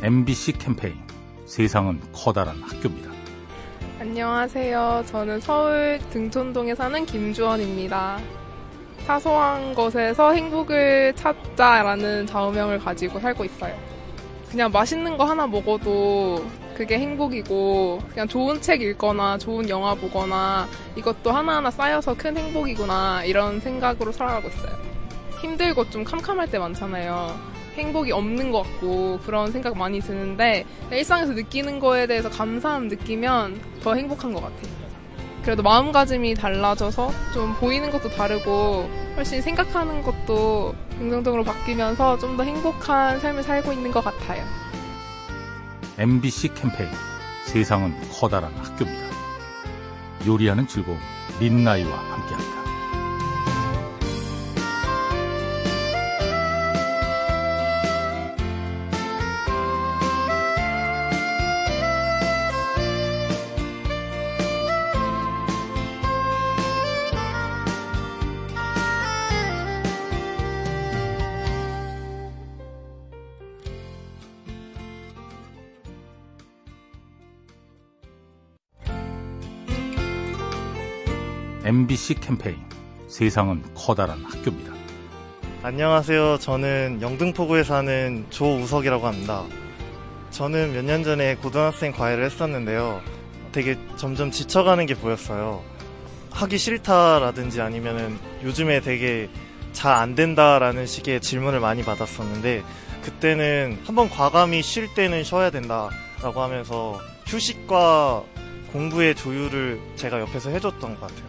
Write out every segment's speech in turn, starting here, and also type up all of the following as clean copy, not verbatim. MBC 캠페인 세상은 커다란 학교입니다. 안녕하세요. 저는 서울 등촌동에 사는 김주원입니다. 사소한 것에서 행복을 찾자라는 좌우명을 가지고 살고 있어요. 그냥 맛있는 거 하나 먹어도 그게 행복이고, 그냥 좋은 책 읽거나 좋은 영화 보거나 이것도 하나하나 쌓여서 큰 행복이구나, 이런 생각으로 살아가고 있어요. 힘들고 좀 캄캄할 때 많잖아요. 행복이 없는 것 같고 그런 생각 많이 드는데, 일상에서 느끼는 거에 대해서 감사함 느끼면 더 행복한 것 같아요. 그래도 마음가짐이 달라져서 좀 보이는 것도 다르고 훨씬 생각하는 것도 긍정적으로 바뀌면서 좀 더 행복한 삶을 살고 있는 것 같아요. MBC 캠페인 세상은 커다란 학교입니다. 요리하는 즐거움 민나이와 함께합니다. MBC 캠페인 세상은 커다란 학교입니다. 안녕하세요. 저는 영등포구에 사는 조우석이라고 합니다. 저는 몇 년 전에 고등학생 과외를 했었는데요. 되게 점점 지쳐가는 게 보였어요. 하기 싫다라든지 아니면은 요즘에 되게 잘 안 된다라는 식의 질문을 많이 받았었는데, 그때는 한번 과감히 쉴 때는 쉬어야 된다라고 하면서 휴식과 공부의 조율을 제가 옆에서 해줬던 것 같아요.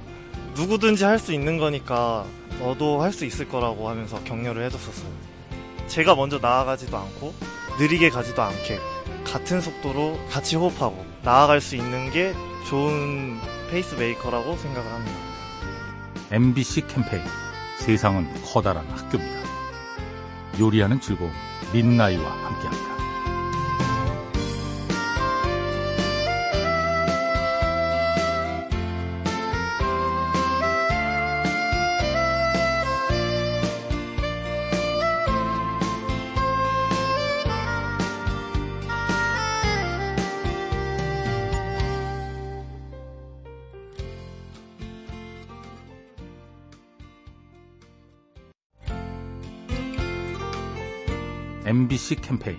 누구든지 할 수 있는 거니까 너도 할 수 있을 거라고 하면서 격려를 해줬었어요. 제가 먼저 나아가지도 않고 느리게 가지도 않게 같은 속도로 같이 호흡하고 나아갈 수 있는 게 좋은 페이스메이커라고 생각을 합니다. MBC 캠페인 세상은 커다란 학교입니다. 요리하는 즐거움 민나이와 함께합니다. MBC 캠페인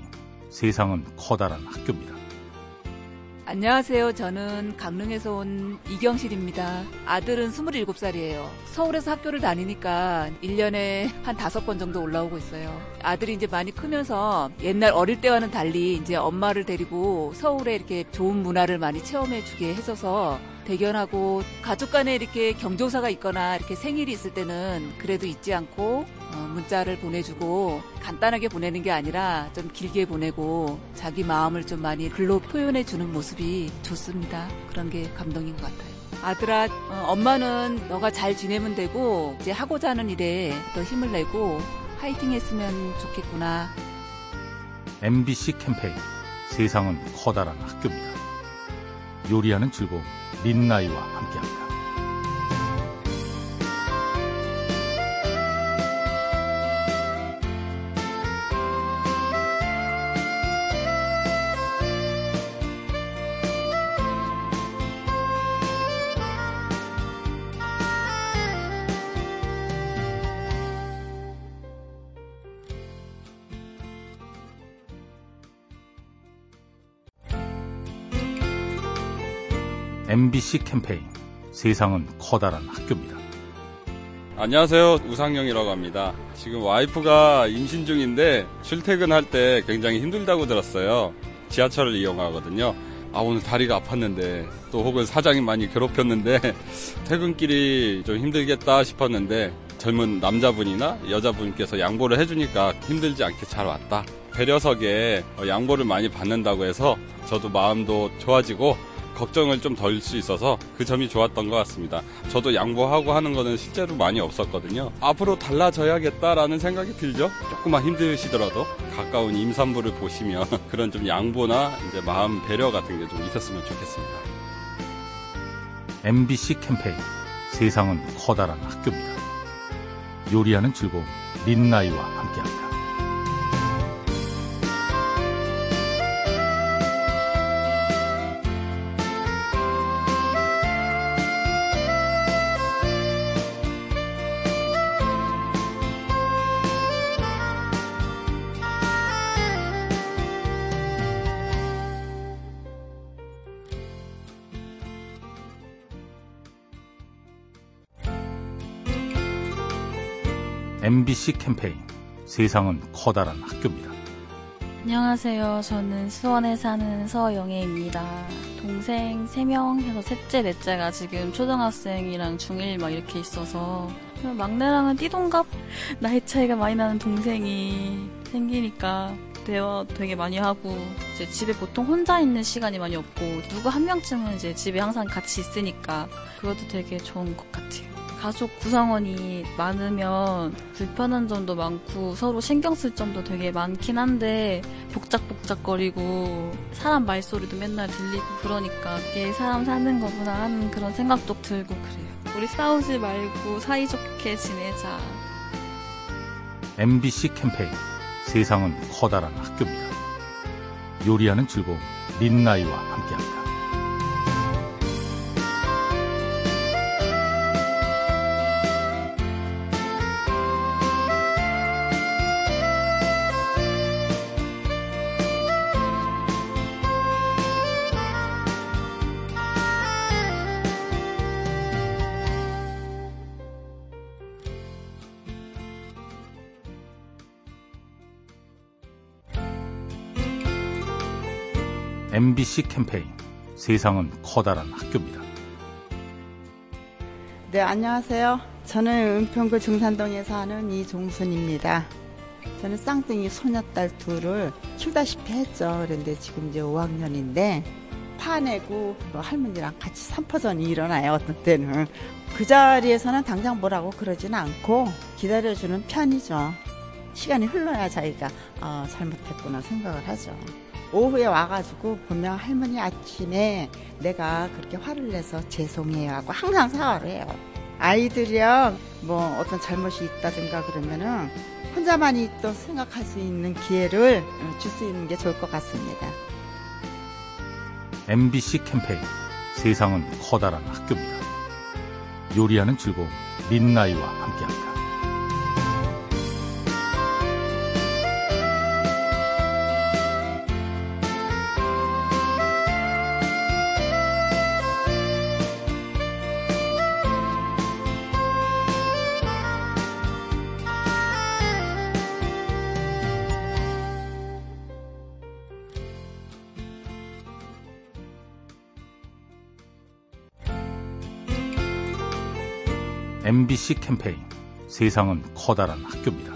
세상은 커다란 학교입니다. 안녕하세요. 저는 강릉에서 온 이경실입니다. 아들은 27살이에요. 서울에서 학교를 다니니까 1년에 한 5번 정도 올라오고 있어요. 아들이 이제 많이 크면서 옛날 어릴 때와는 달리 이제 엄마를 데리고 서울에 이렇게 좋은 문화를 많이 체험해주게 해줘서 대견하고, 가족 간에 이렇게 경조사가 있거나 이렇게 생일이 있을 때는 그래도 잊지 않고 문자를 보내주고, 간단하게 보내는 게 아니라 좀 길게 보내고 자기 마음을 좀 많이 글로 표현해 주는 모습이 좋습니다. 그런 게 감동인 것 같아요. 아들아, 엄마는 너가 잘 지내면 되고 이제 하고자 하는 일에 더 힘을 내고 파이팅 했으면 좋겠구나. MBC 캠페인 세상은 커다란 학교입니다. 요리하는 즐거움 민나이와 함께합니다. MBC 캠페인 세상은 커다란 학교입니다. 안녕하세요. 우상영이라고 합니다. 지금 와이프가 임신 중인데 출퇴근할 때 굉장히 힘들다고 들었어요. 지하철을 이용하거든요. 아, 오늘 다리가 아팠는데, 또 혹은 사장이 많이 괴롭혔는데 퇴근길이 좀 힘들겠다 싶었는데 젊은 남자분이나 여자분께서 양보를 해주니까 힘들지 않게 잘 왔다. 배려석에 양보를 많이 받는다고 해서 저도 마음도 좋아지고 걱정을 좀 덜 수 있어서 그 점이 좋았던 것 같습니다. 저도 양보하고 하는 거는 실제로 많이 없었거든요. 앞으로 달라져야겠다라는 생각이 들죠. 조금만 힘드시더라도 가까운 임산부를 보시면 그런 좀 양보나 이제 마음 배려 같은 게 좀 있었으면 좋겠습니다. MBC 캠페인 세상은 커다란 학교입니다. 요리하는 즐거움 민나이와 함께합니다. MBC 캠페인 세상은 커다란 학교입니다. 안녕하세요. 저는 수원에 사는 서영애입니다. 동생 3명 해서 셋째, 넷째가 지금 초등학생이랑 중1 막 이렇게 있어서 막내랑은 띠동갑? 나이 차이가 많이 나는 동생이 생기니까 대화 되게 많이 하고, 이제 집에 보통 혼자 있는 시간이 많이 없고 누구 한 명쯤은 이제 집에 항상 같이 있으니까 그것도 되게 좋은 것 같아요. 가족 구성원이 많으면 불편한 점도 많고 서로 신경 쓸 점도 되게 많긴 한데, 복작복작거리고 사람 말소리도 맨날 들리고 그러니까 이게 사람 사는 거구나 하는 그런 생각도 들고 그래요. 우리 싸우지 말고 사이좋게 지내자. MBC 캠페인 세상은 커다란 학교입니다. 요리하는 즐거움 민나이와 함께합니다. MBC 캠페인 세상은 커다란 학교입니다. 네, 안녕하세요. 저는 은평구 중산동에 사는 이종순입니다. 저는 쌍둥이 소녀딸 둘을 키우다시피 했죠. 그런데 지금 이제 5학년인데 파내고 할머니랑 같이 산파전이 일어나요. 어떤 때는 그 자리에서는 당장 뭐라고 그러진 않고 기다려주는 편이죠. 시간이 흘러야 자기가 잘못했구나 생각을 하죠. 오후에 와가지고 보면 할머니 아침에 내가 그렇게 화를 내서 죄송해요 하고 항상 사과를 해요. 아이들이요, 뭐 어떤 잘못이 있다든가 그러면은 혼자만이 또 생각할 수 있는 기회를 줄 수 있는 게 좋을 것 같습니다. MBC 캠페인 세상은 커다란 학교입니다. 요리하는 즐거움 민나이와 함께합니다. MBC 캠페인 세상은 커다란 학교입니다.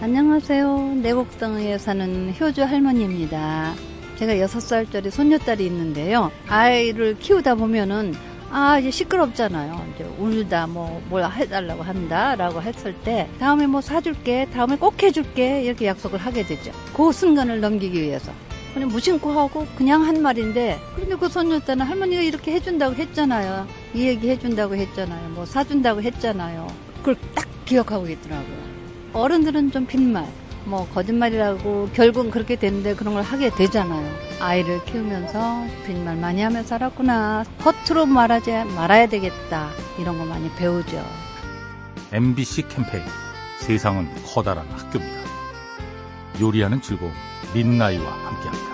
안녕하세요. 내곡동에 사는 효주 할머니입니다. 제가 6살짜리 손녀딸이 있는데요. 아이를 키우다 보면은 이제 시끄럽잖아요. 이제 울다 뭘 해달라고 한다라고 했을 때 다음에 뭐 사줄게, 다음에 꼭 해줄게 이렇게 약속을 하게 되죠. 그 순간을 넘기기 위해서. 그냥 무심코 하고 그냥 한 말인데, 그런데 그 손녀딸은 할머니가 이렇게 해준다고 했잖아요. 이 얘기 해준다고 했잖아요. 뭐 사준다고 했잖아요. 그걸 딱 기억하고 있더라고요. 어른들은 좀 빈말, 거짓말이라고 결국은 그렇게 되는데 그런 걸 하게 되잖아요. 아이를 키우면서 빈말 많이 하면서 살았구나. 겉으로 말하지 말아야 되겠다. 이런 거 많이 배우죠. MBC 캠페인 세상은 커다란 학교입니다. 요리하는 즐거움 민나이와 함께합니다.